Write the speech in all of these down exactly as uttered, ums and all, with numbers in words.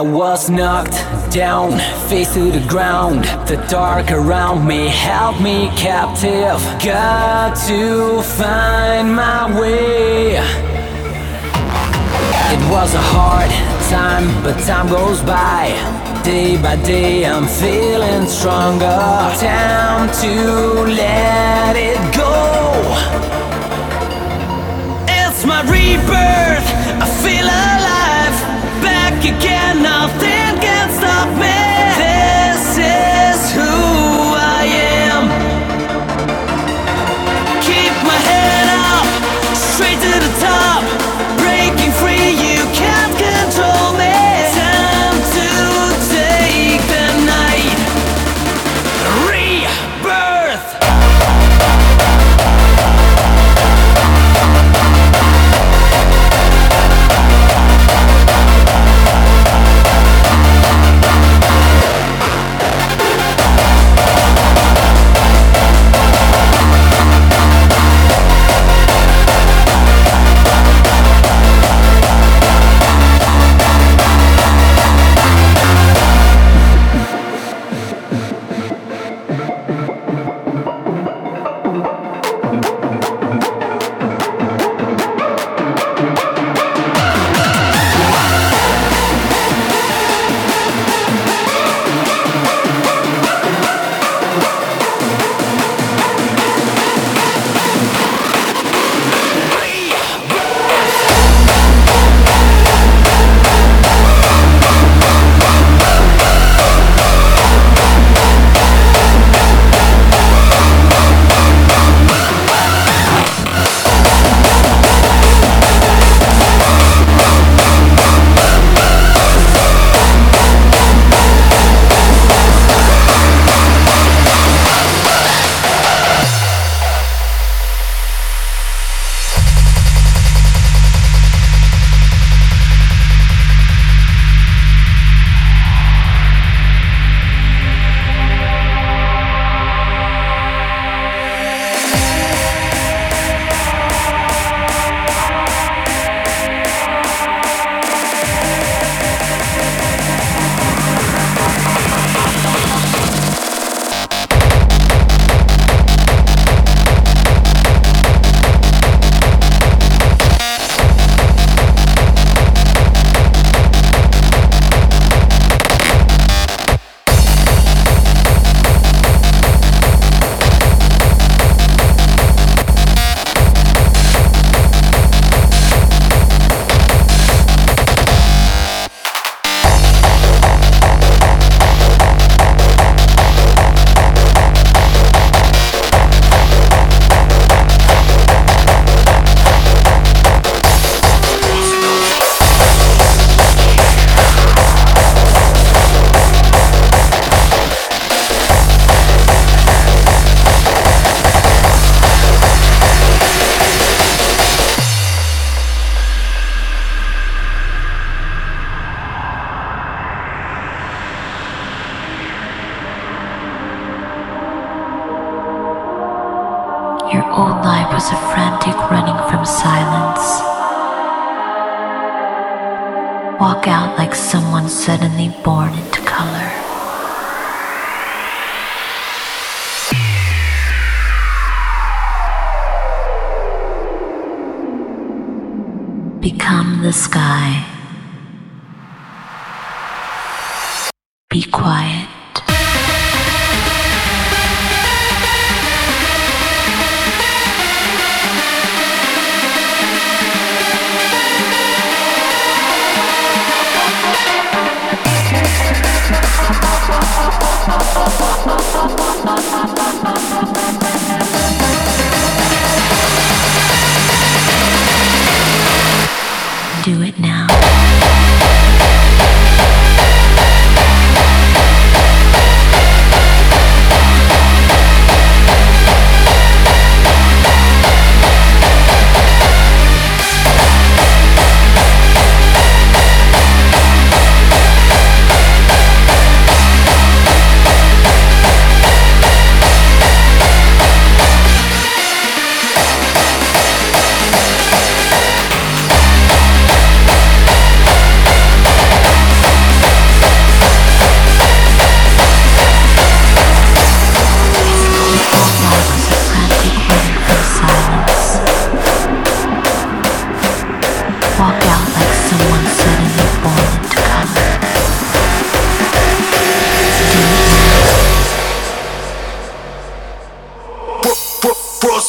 I was knocked down, face to the ground. The dark around me held me captive. Got to find my way. It was a hard time, but time goes by. Day by day I'm feeling stronger. Time to let it go. It's my rebirth, I feel alive. Back again, nothing can stop me. This is who I am. Keep my head up, straight to the top. Breaking free, you can't control me. Time to take the night. Rebirth. Your old life was a frantic running from silence. Walk out like someone suddenly born into color. Become the sky. Be quiet. Do it now.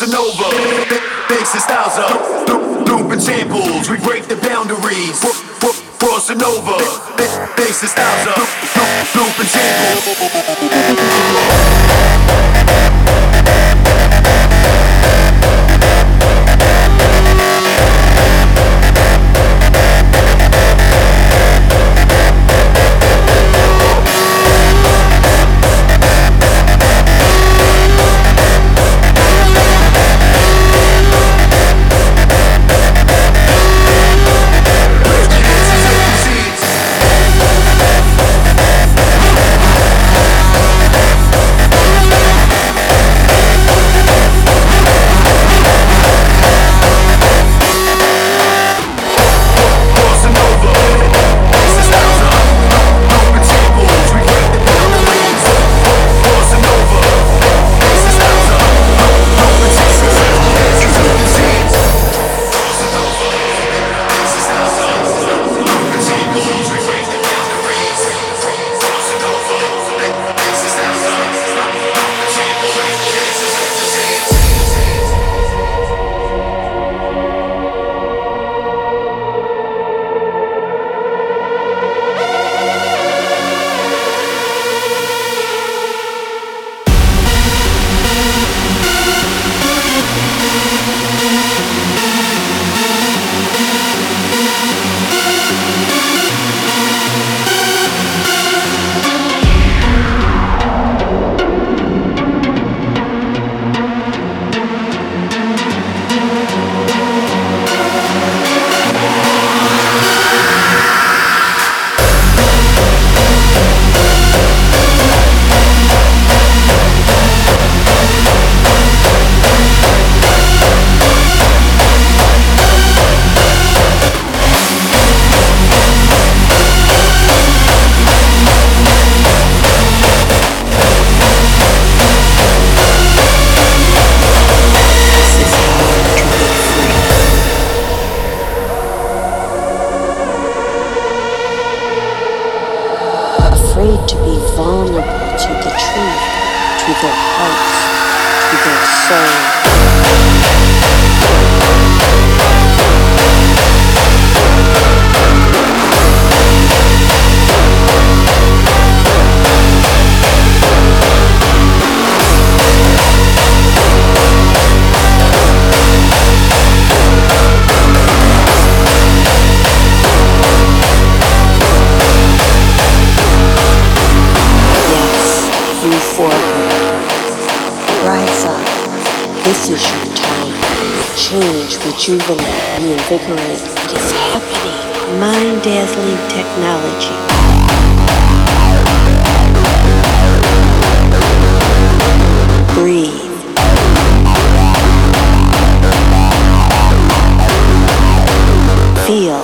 bossa nova, bass and styles up, loop and samples, we break the boundaries. Bossa nova, bass and styles up, loop and samples. Rejuvenate, reinvigorate. What is happening? Mind-dazzling technology. Breathe. Feel.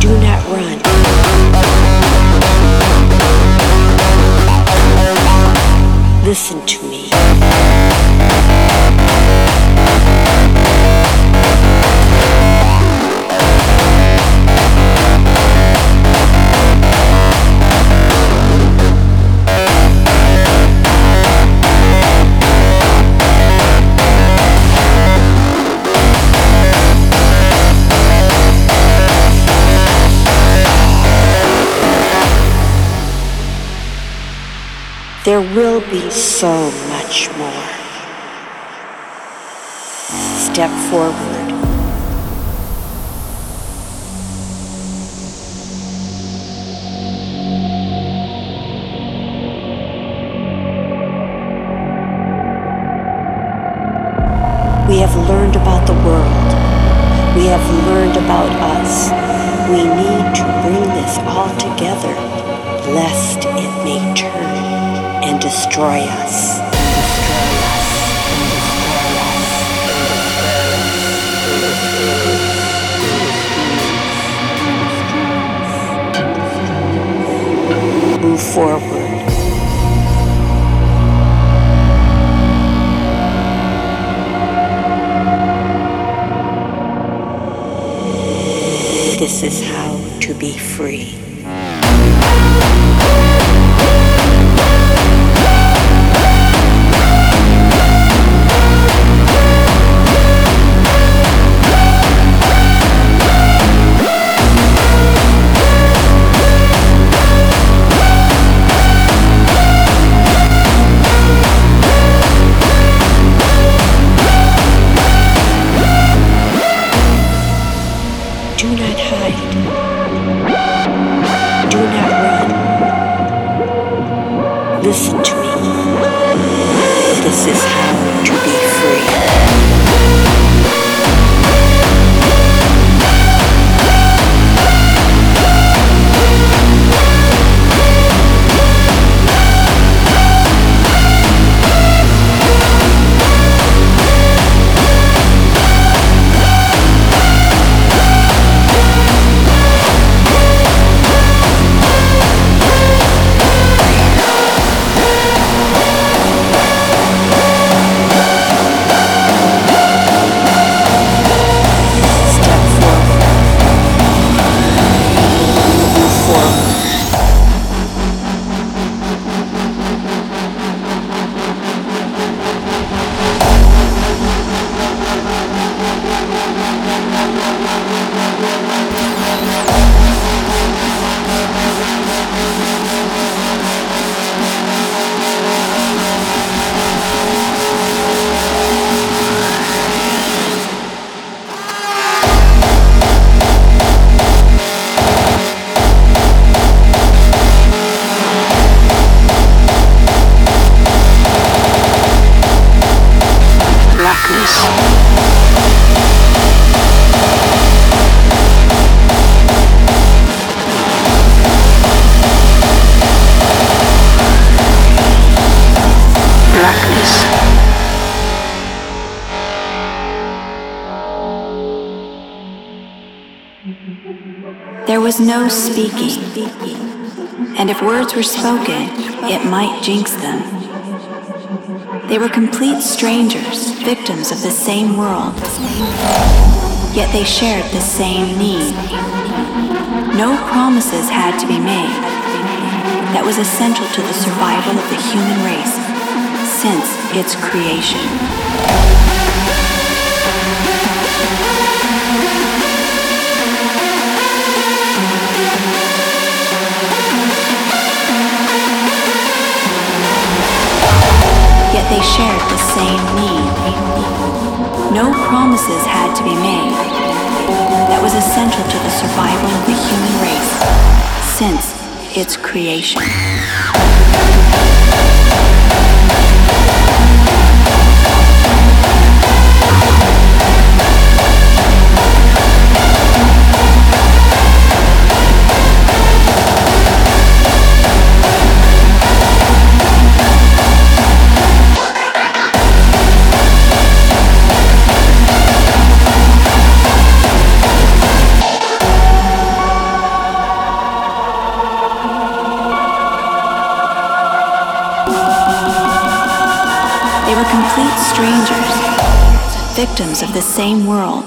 Do not run. Listen to me. There will be so much more. Step forward. We have learned about the world. We have learned about us. We need to bring this all together, lest it may turn and destroy us. Move forward. This is how to be free. Listen to me. This is how to be free. There was no speaking, and if words were spoken, it might jinx them. They were complete strangers, victims of the same world, yet they shared the same need. No promises had to be made. That was essential to the survival of the human race since its creation. They shared the same need. No promises had to be made. That was essential to the survival of the human race since its creation. Complete strangers, victims of the same world.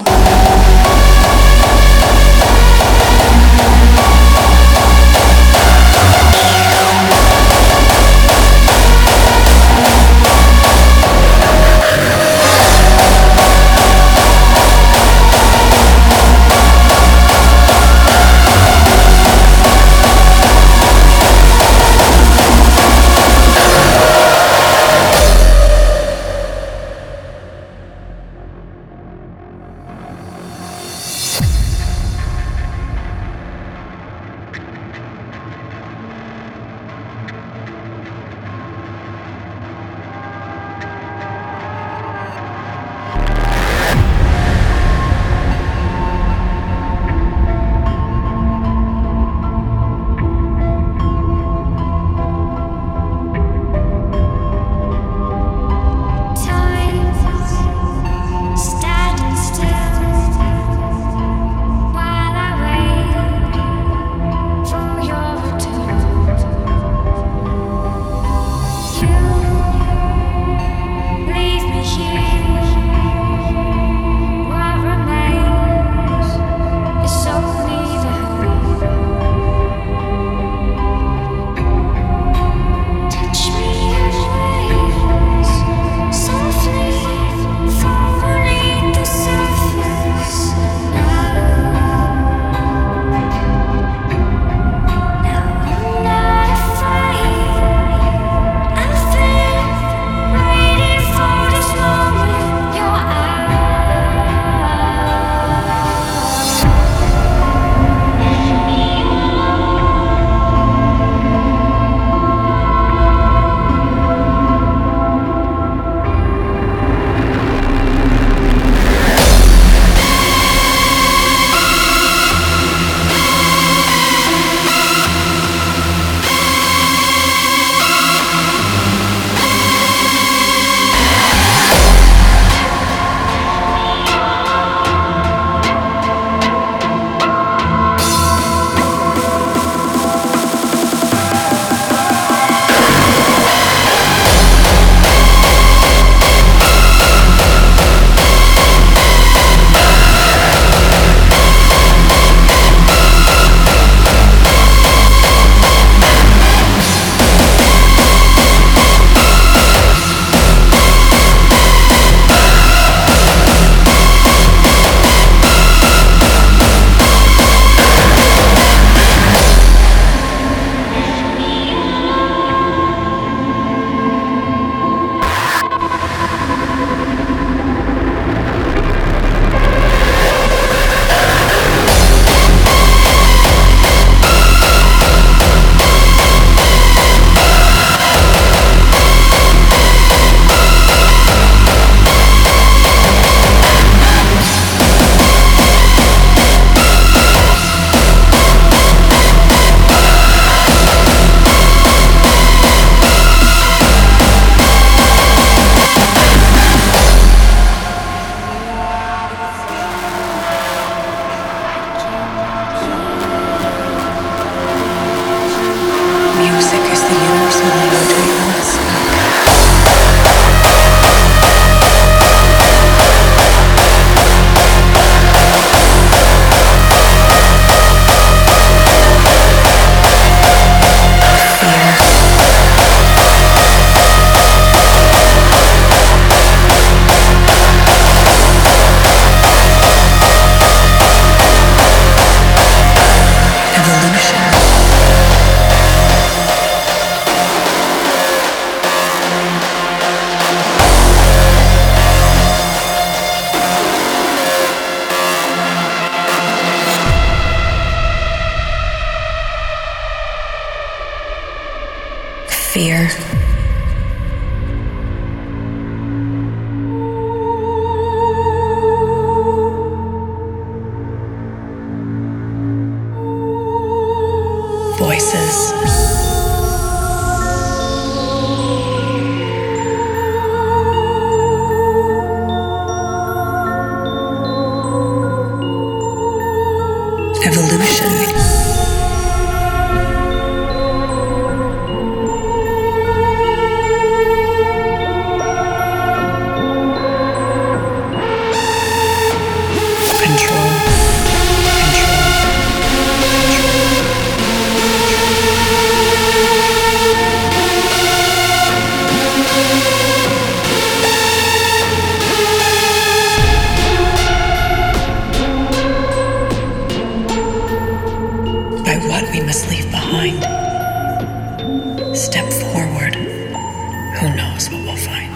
fear. Voices. Evolution. Control. What we must leave behind. Step forward. Who knows what we'll find?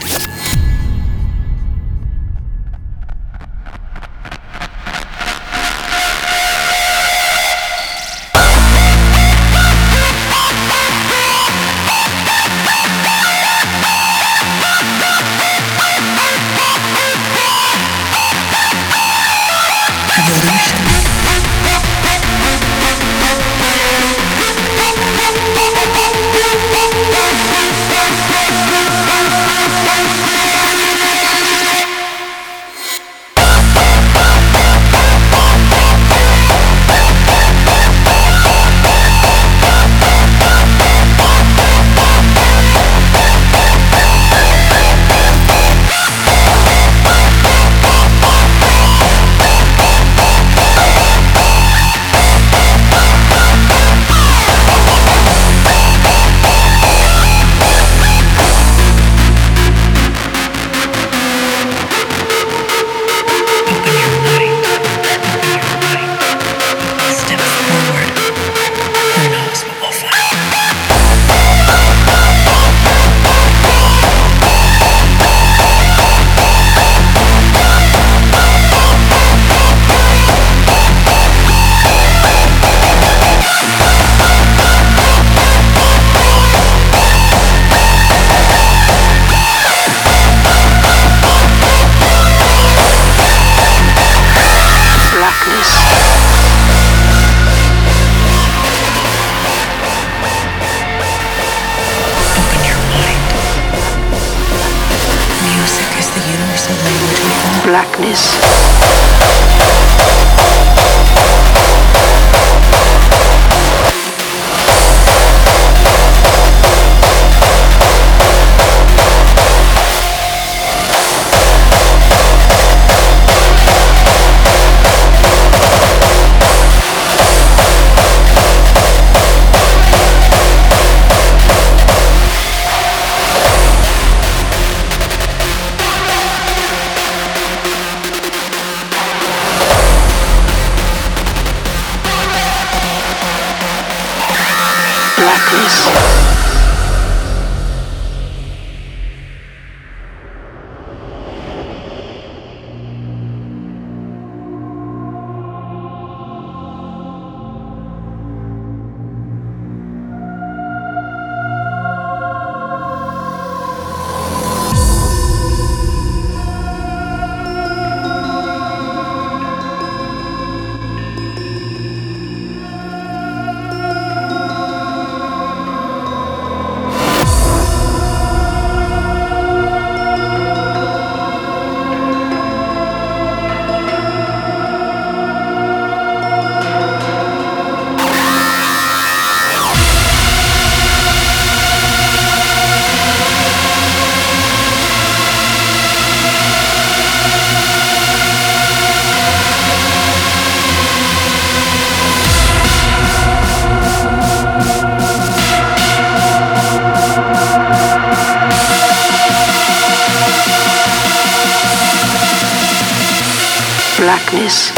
Evolution. Blackness.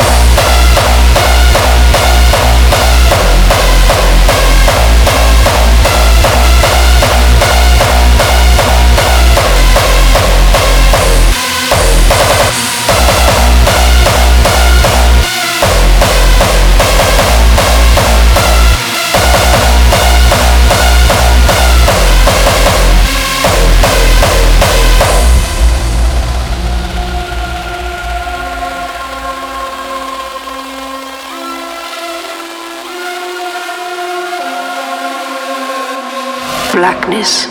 blackness.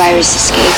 Virus escape.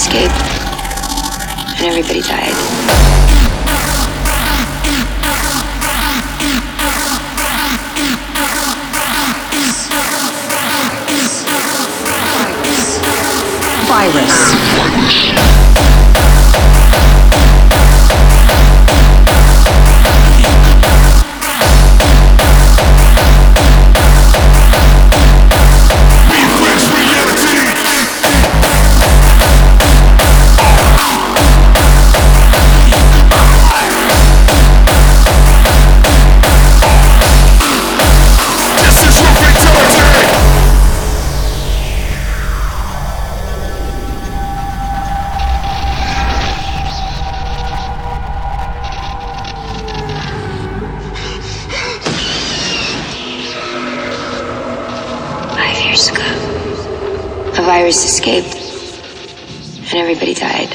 Escaped, and everybody died. terrorists escaped, and everybody died.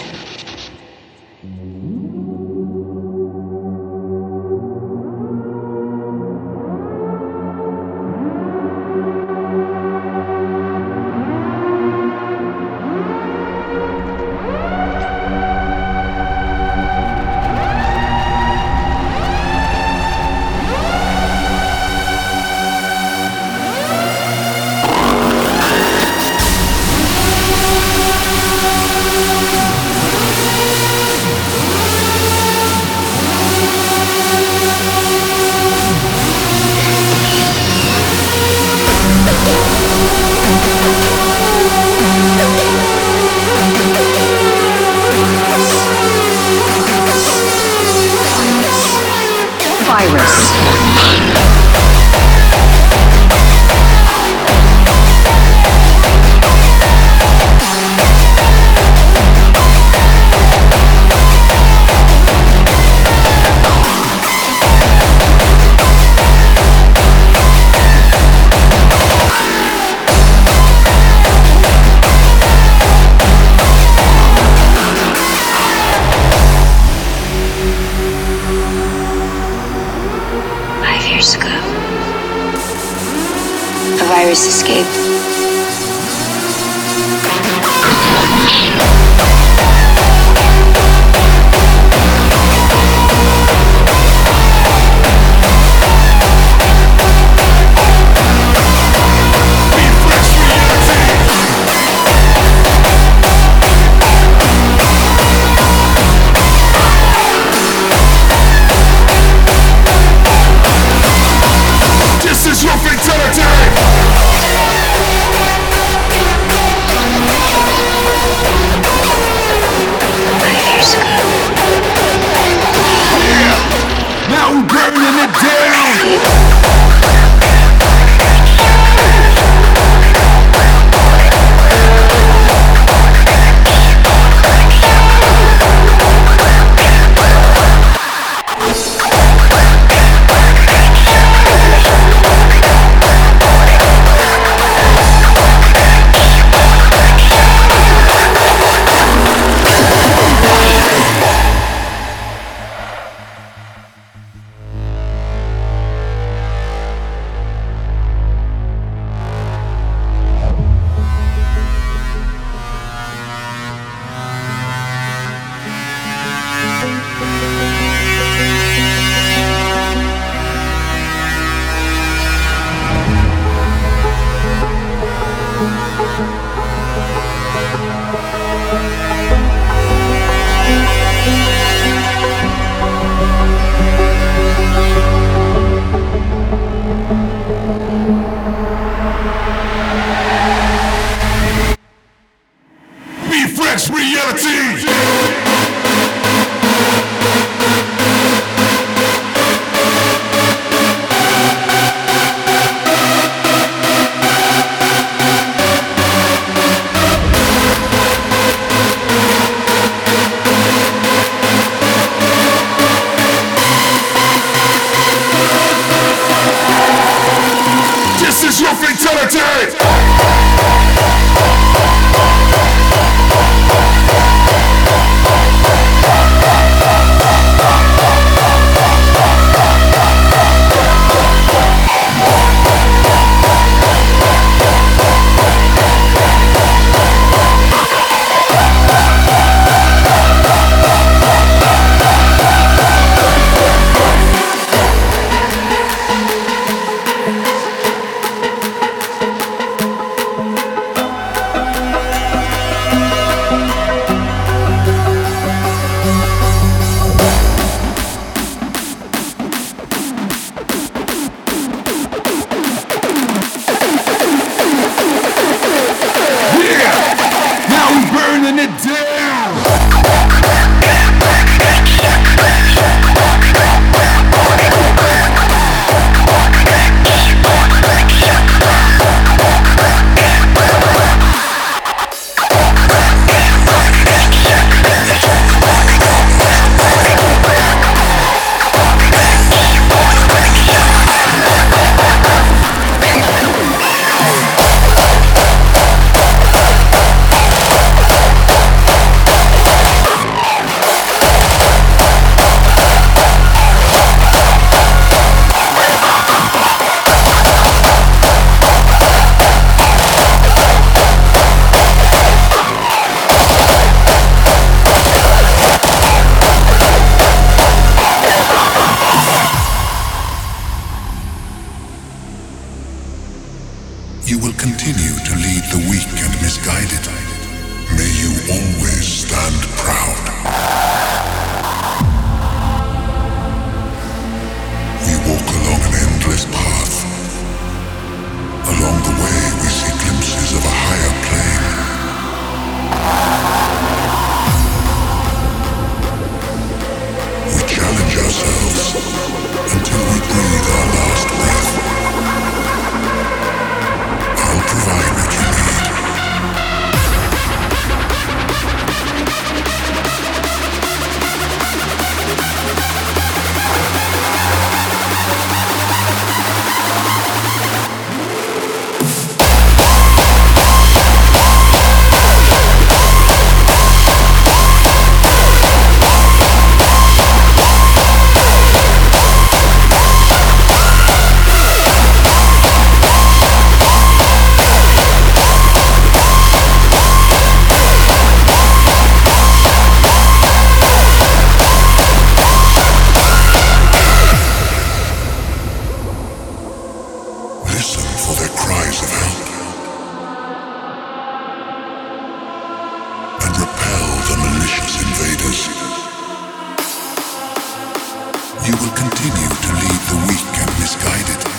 will continue to lead the weak and misguided.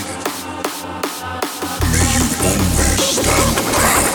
May you always stand proud.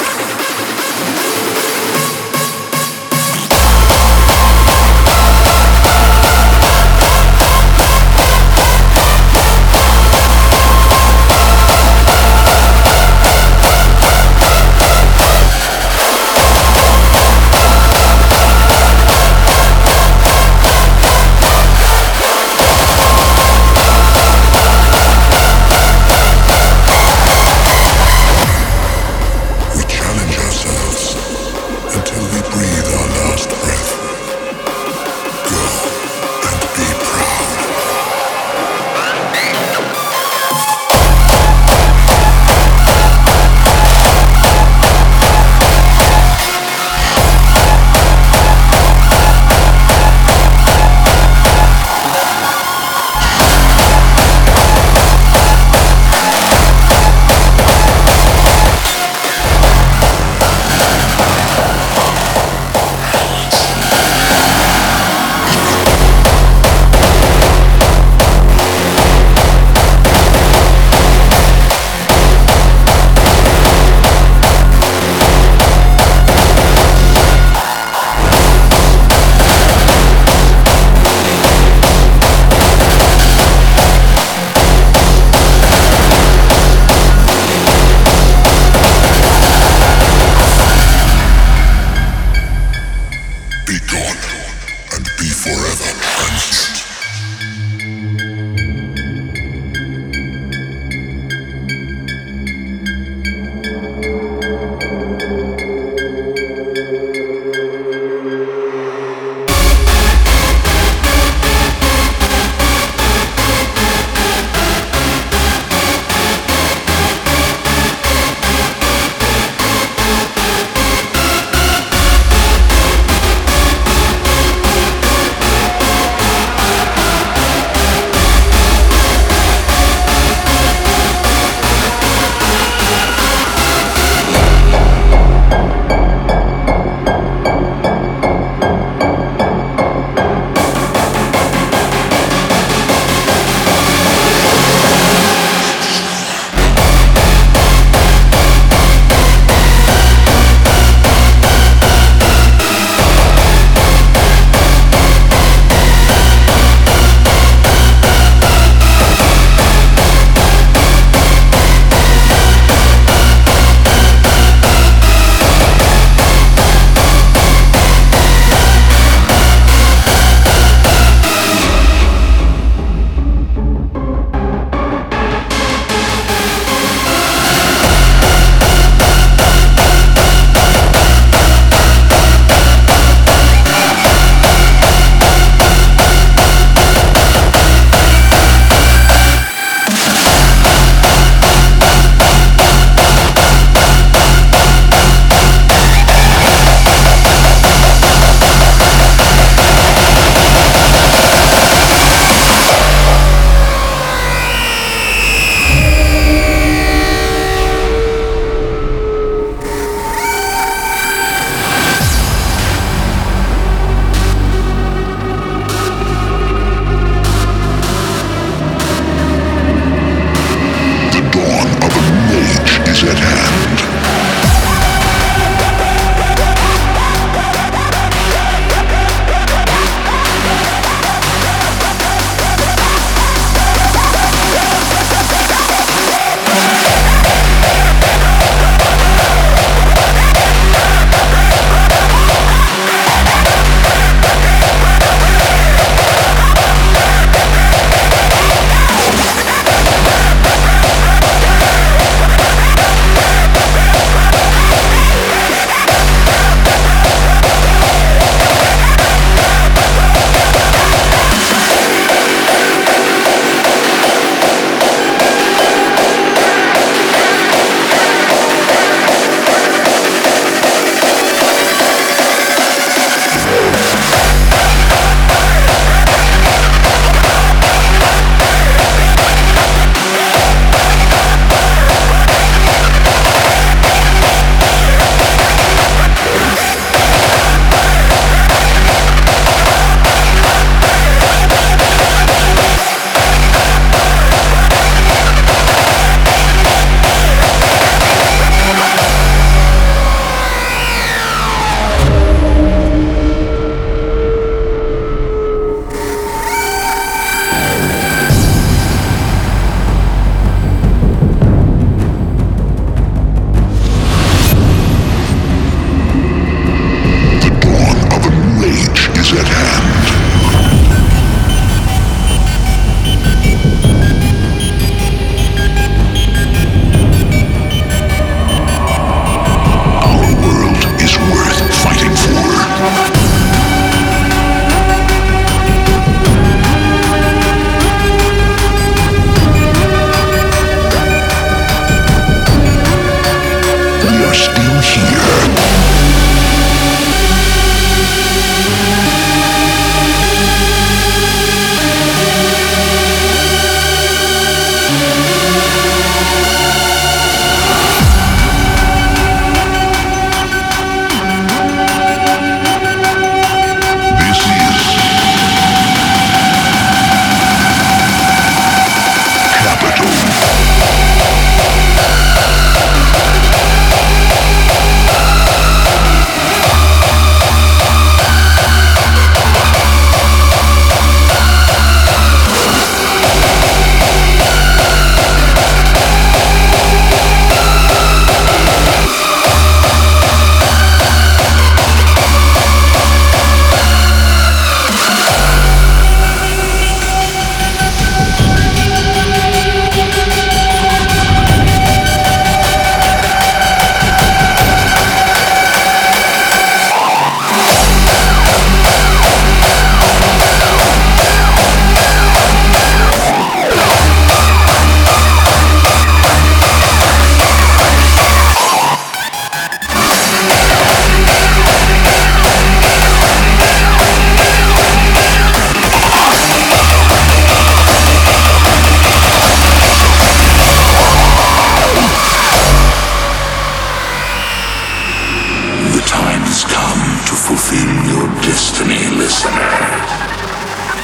fulfill your destiny, listener.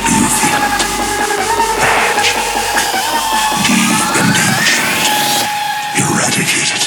You feel it. Magic. Deep and ancient. Eradicated.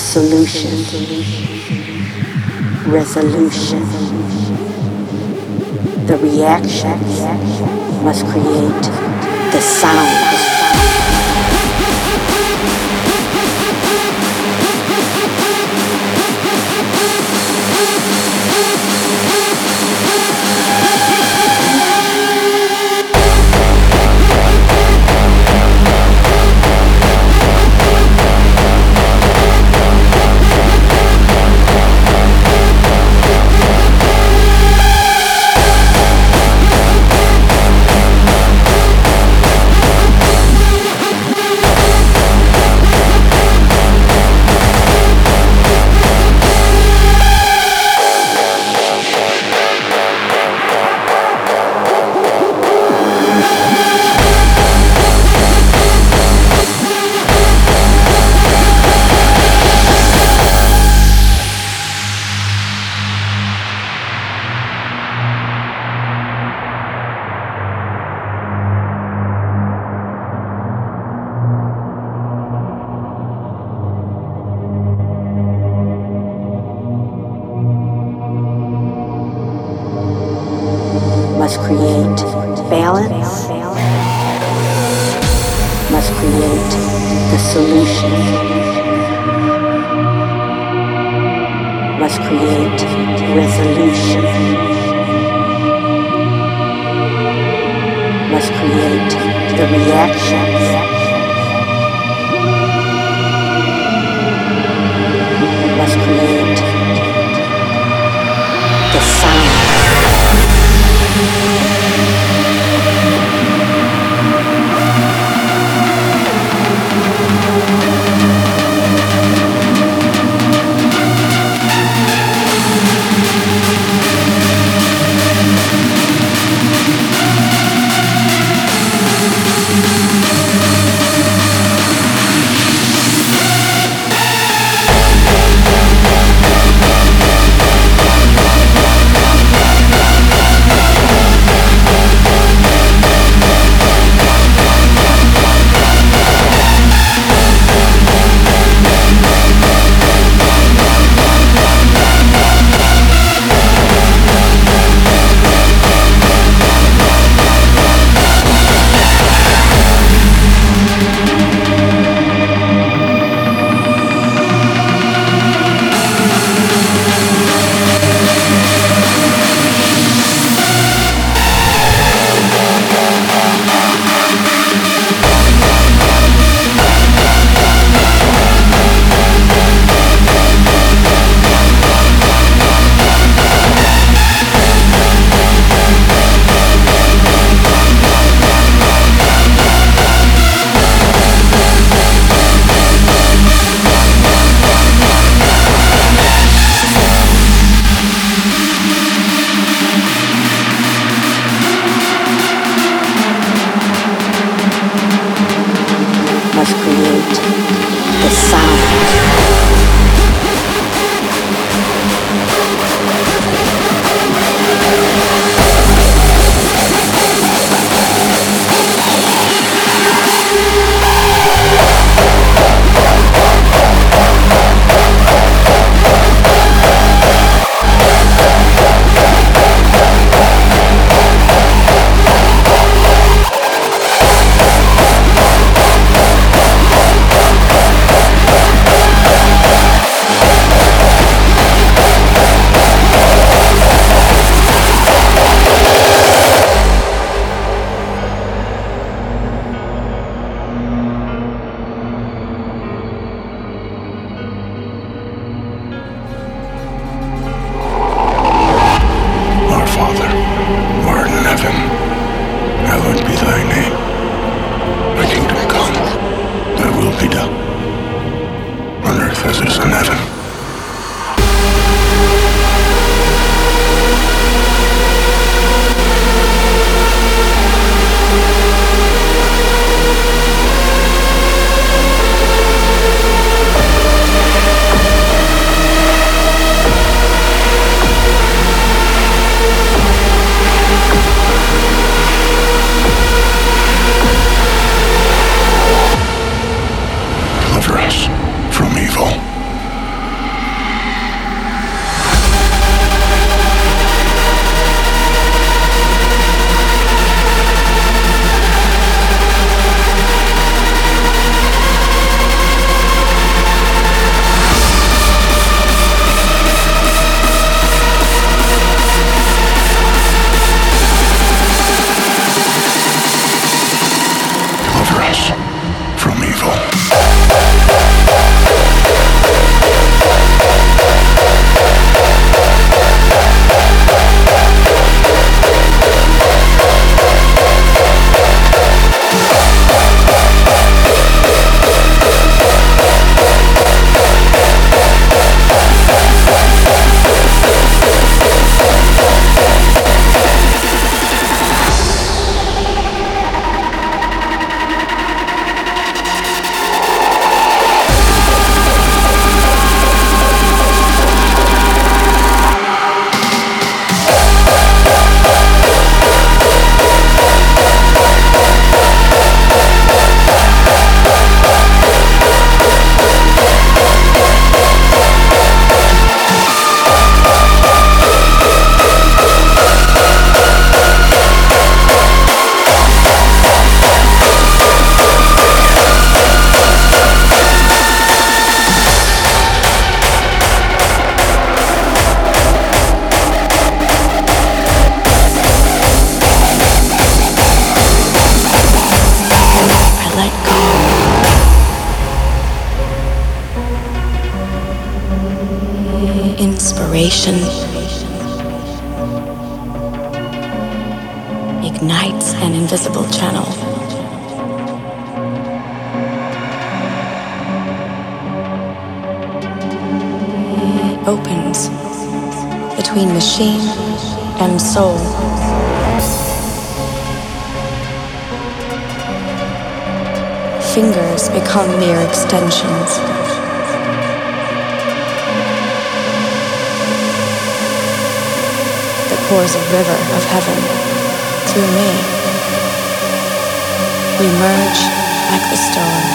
Solution, resolution, the reaction must create the sound. balance must create the solution, must create resolution, must create the reaction, must create the sound. sensation ignites an invisible channel. It opens between machine and soul. Fingers become mere extensions. That pours a river of heaven through me. We merge like the stone,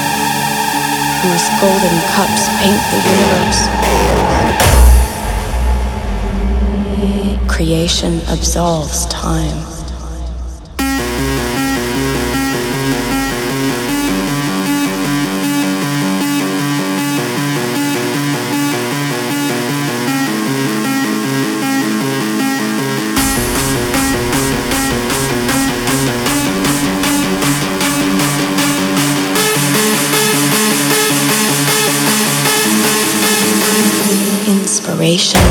whose golden cups paint the universe. Creation absolves time. Inspiration.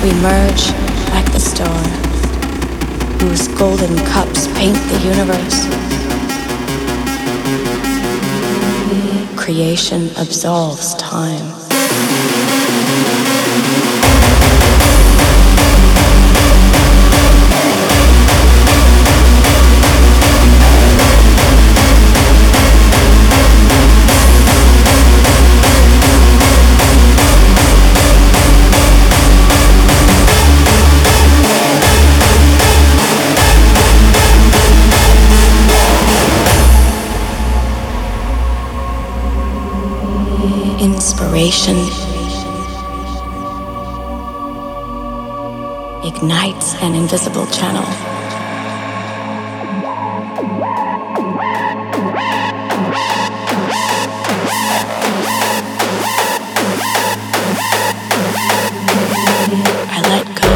We merge like the stone, whose golden cups paint the universe. Creation absolves time. Inspiration ignites an invisible channel. I let go.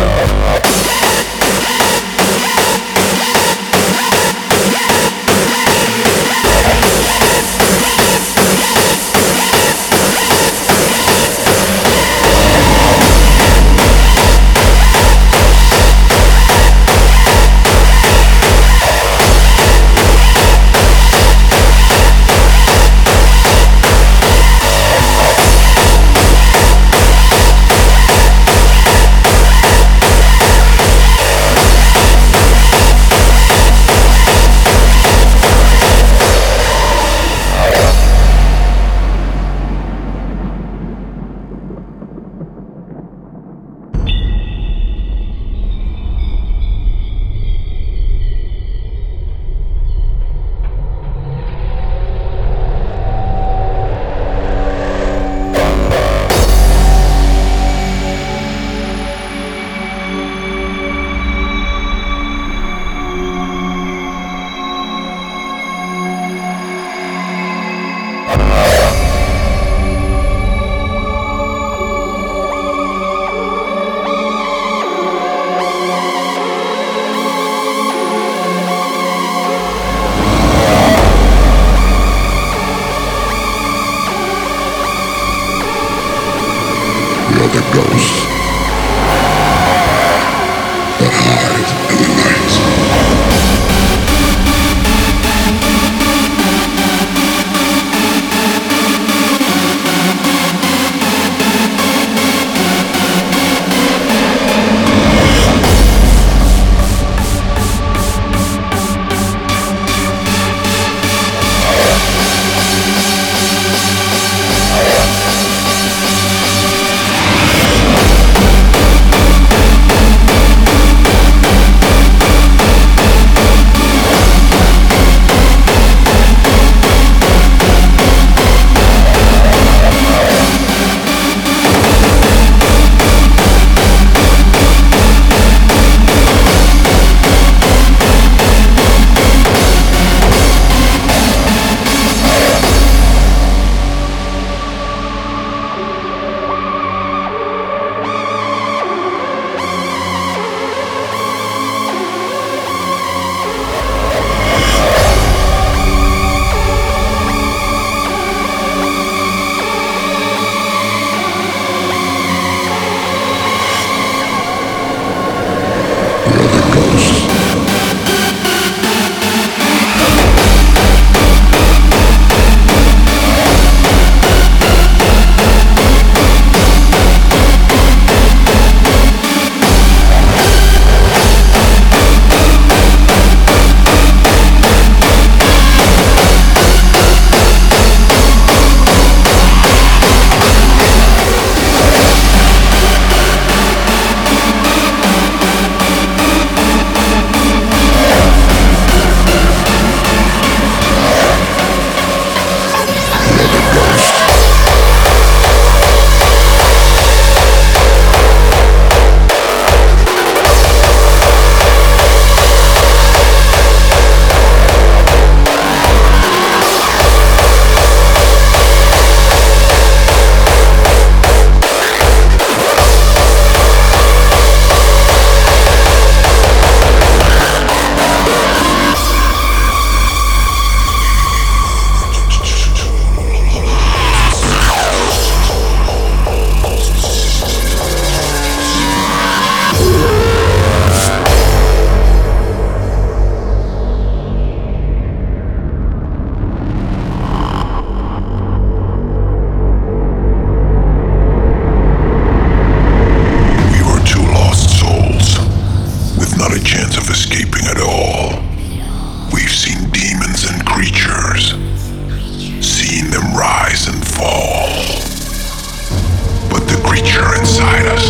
inside us.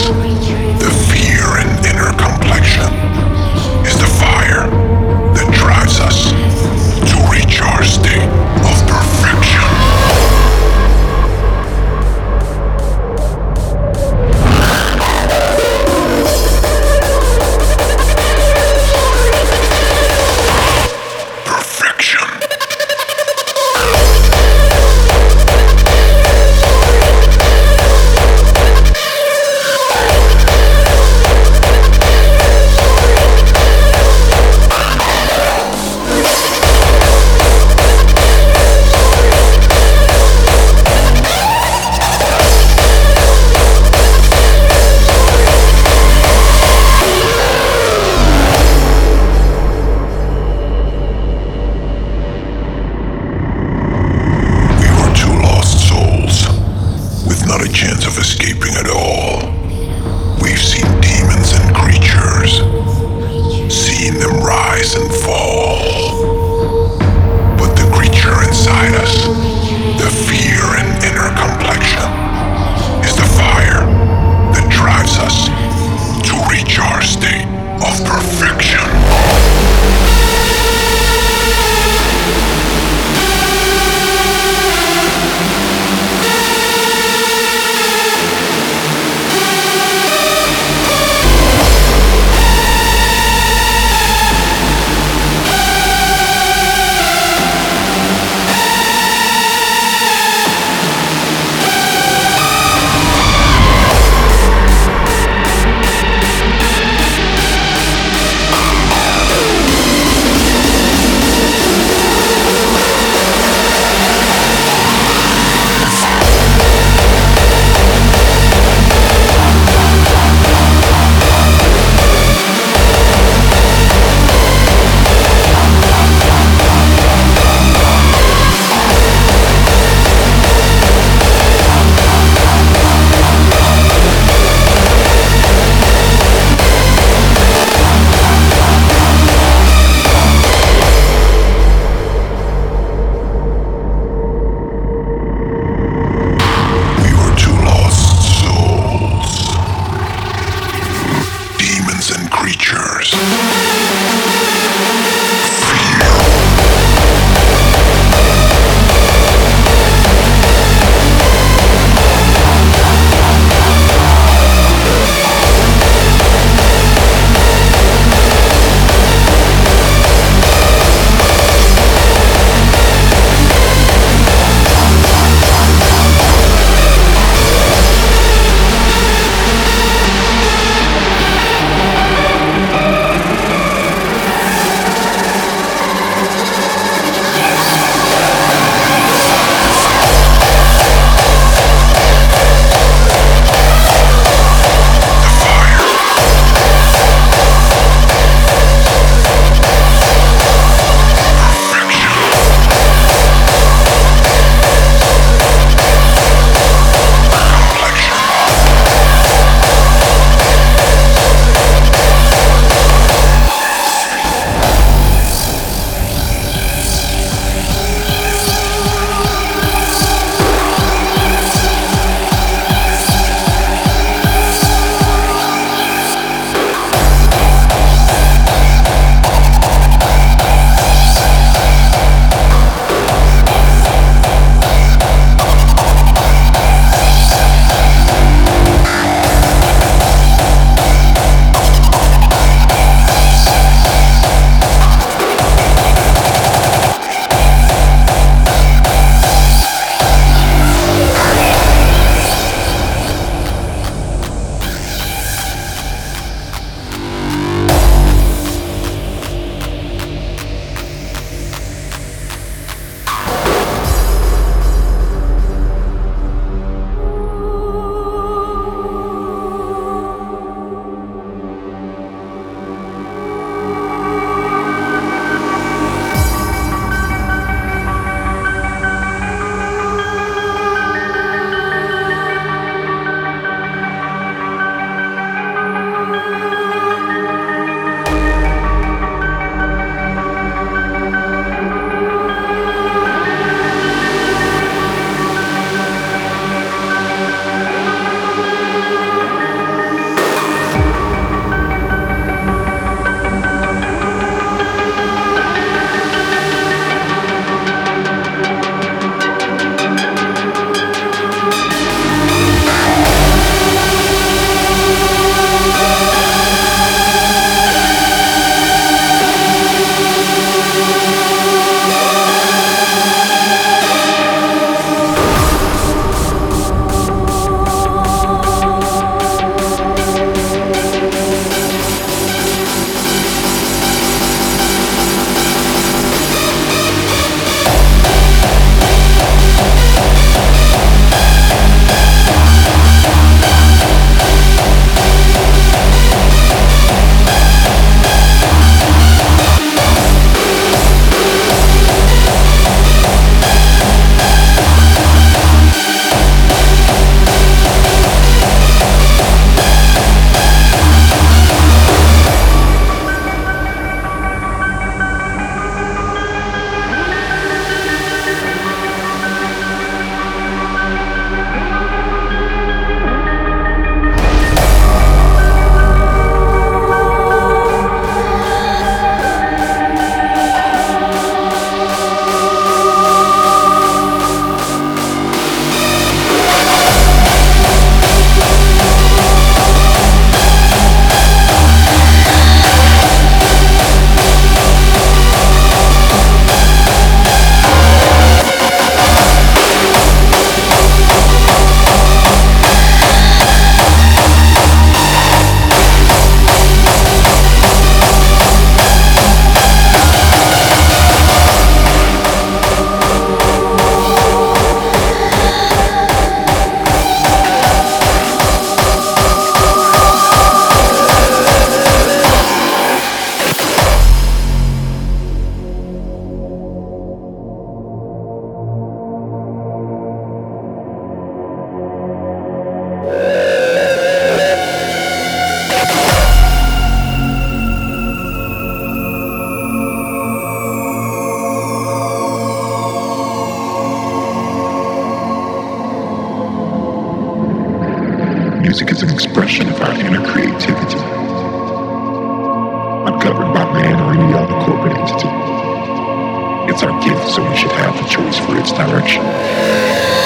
The fear and inner complexion is the fire that drives us to reach our state of perfection. music is an expression of our inner creativity, uncovered by man or any other corporate entity. It's our gift, so we should have the choice for its direction.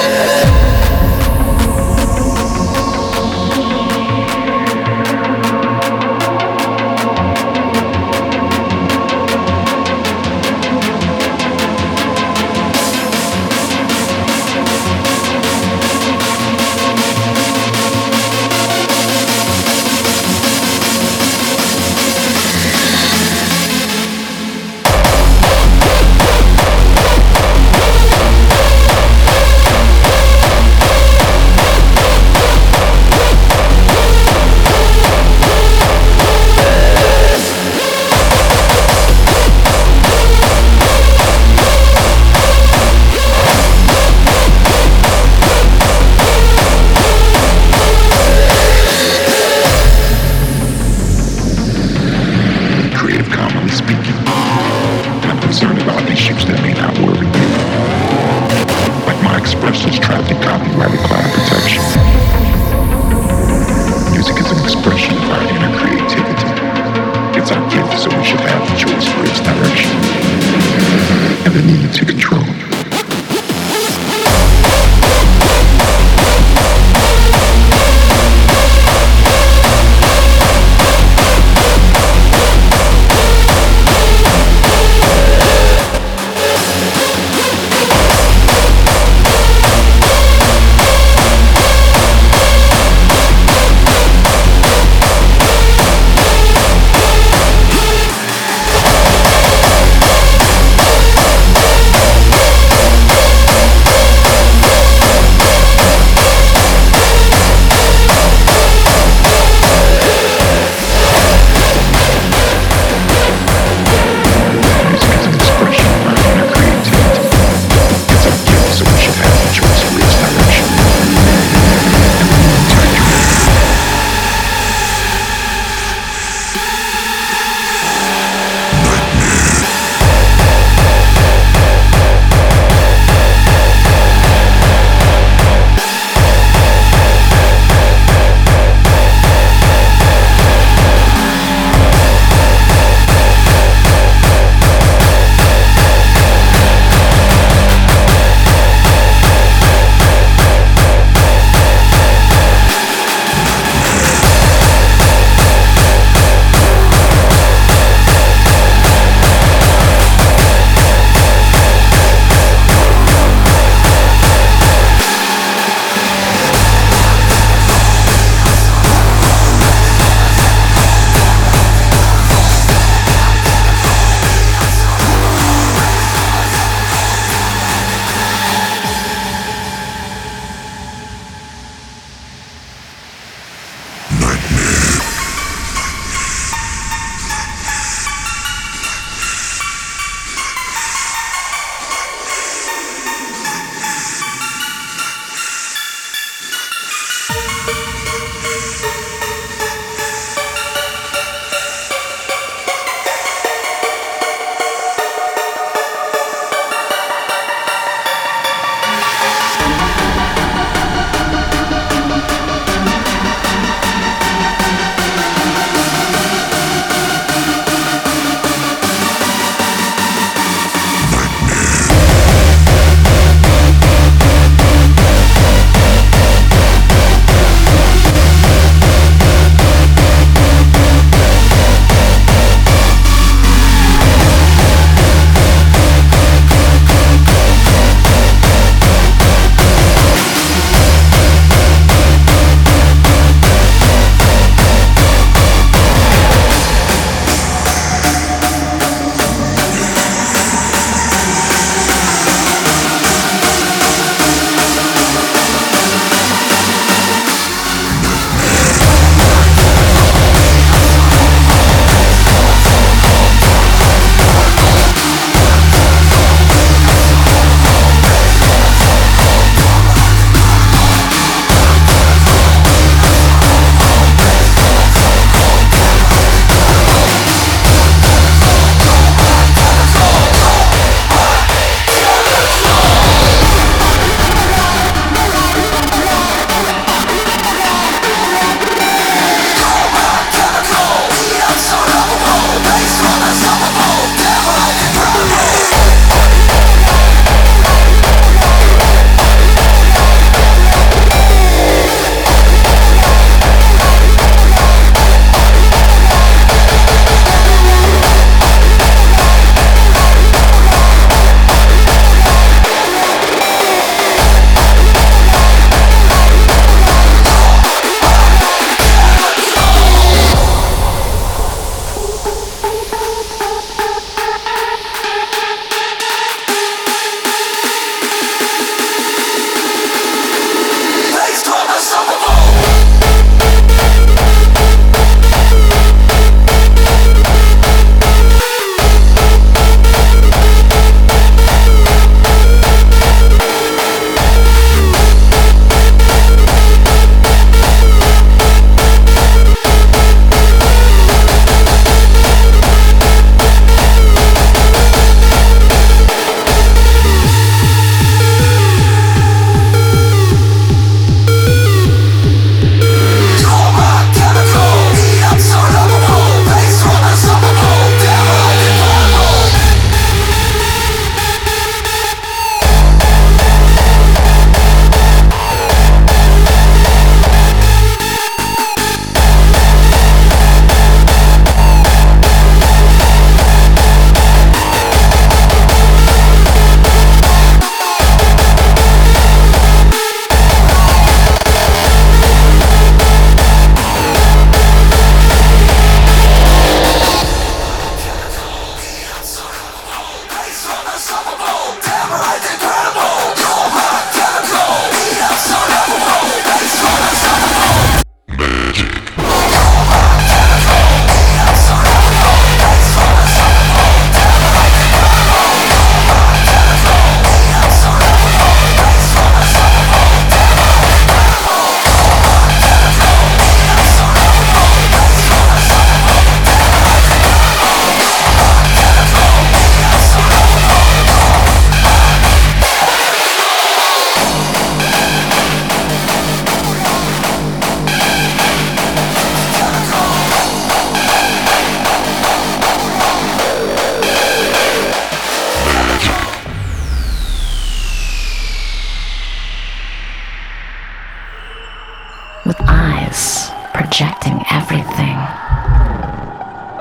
with eyes projecting everything,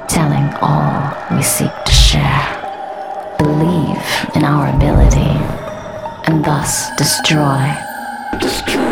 telling all we seek to share, believe in our ability, and thus destroy. Destroy.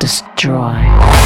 Destroy.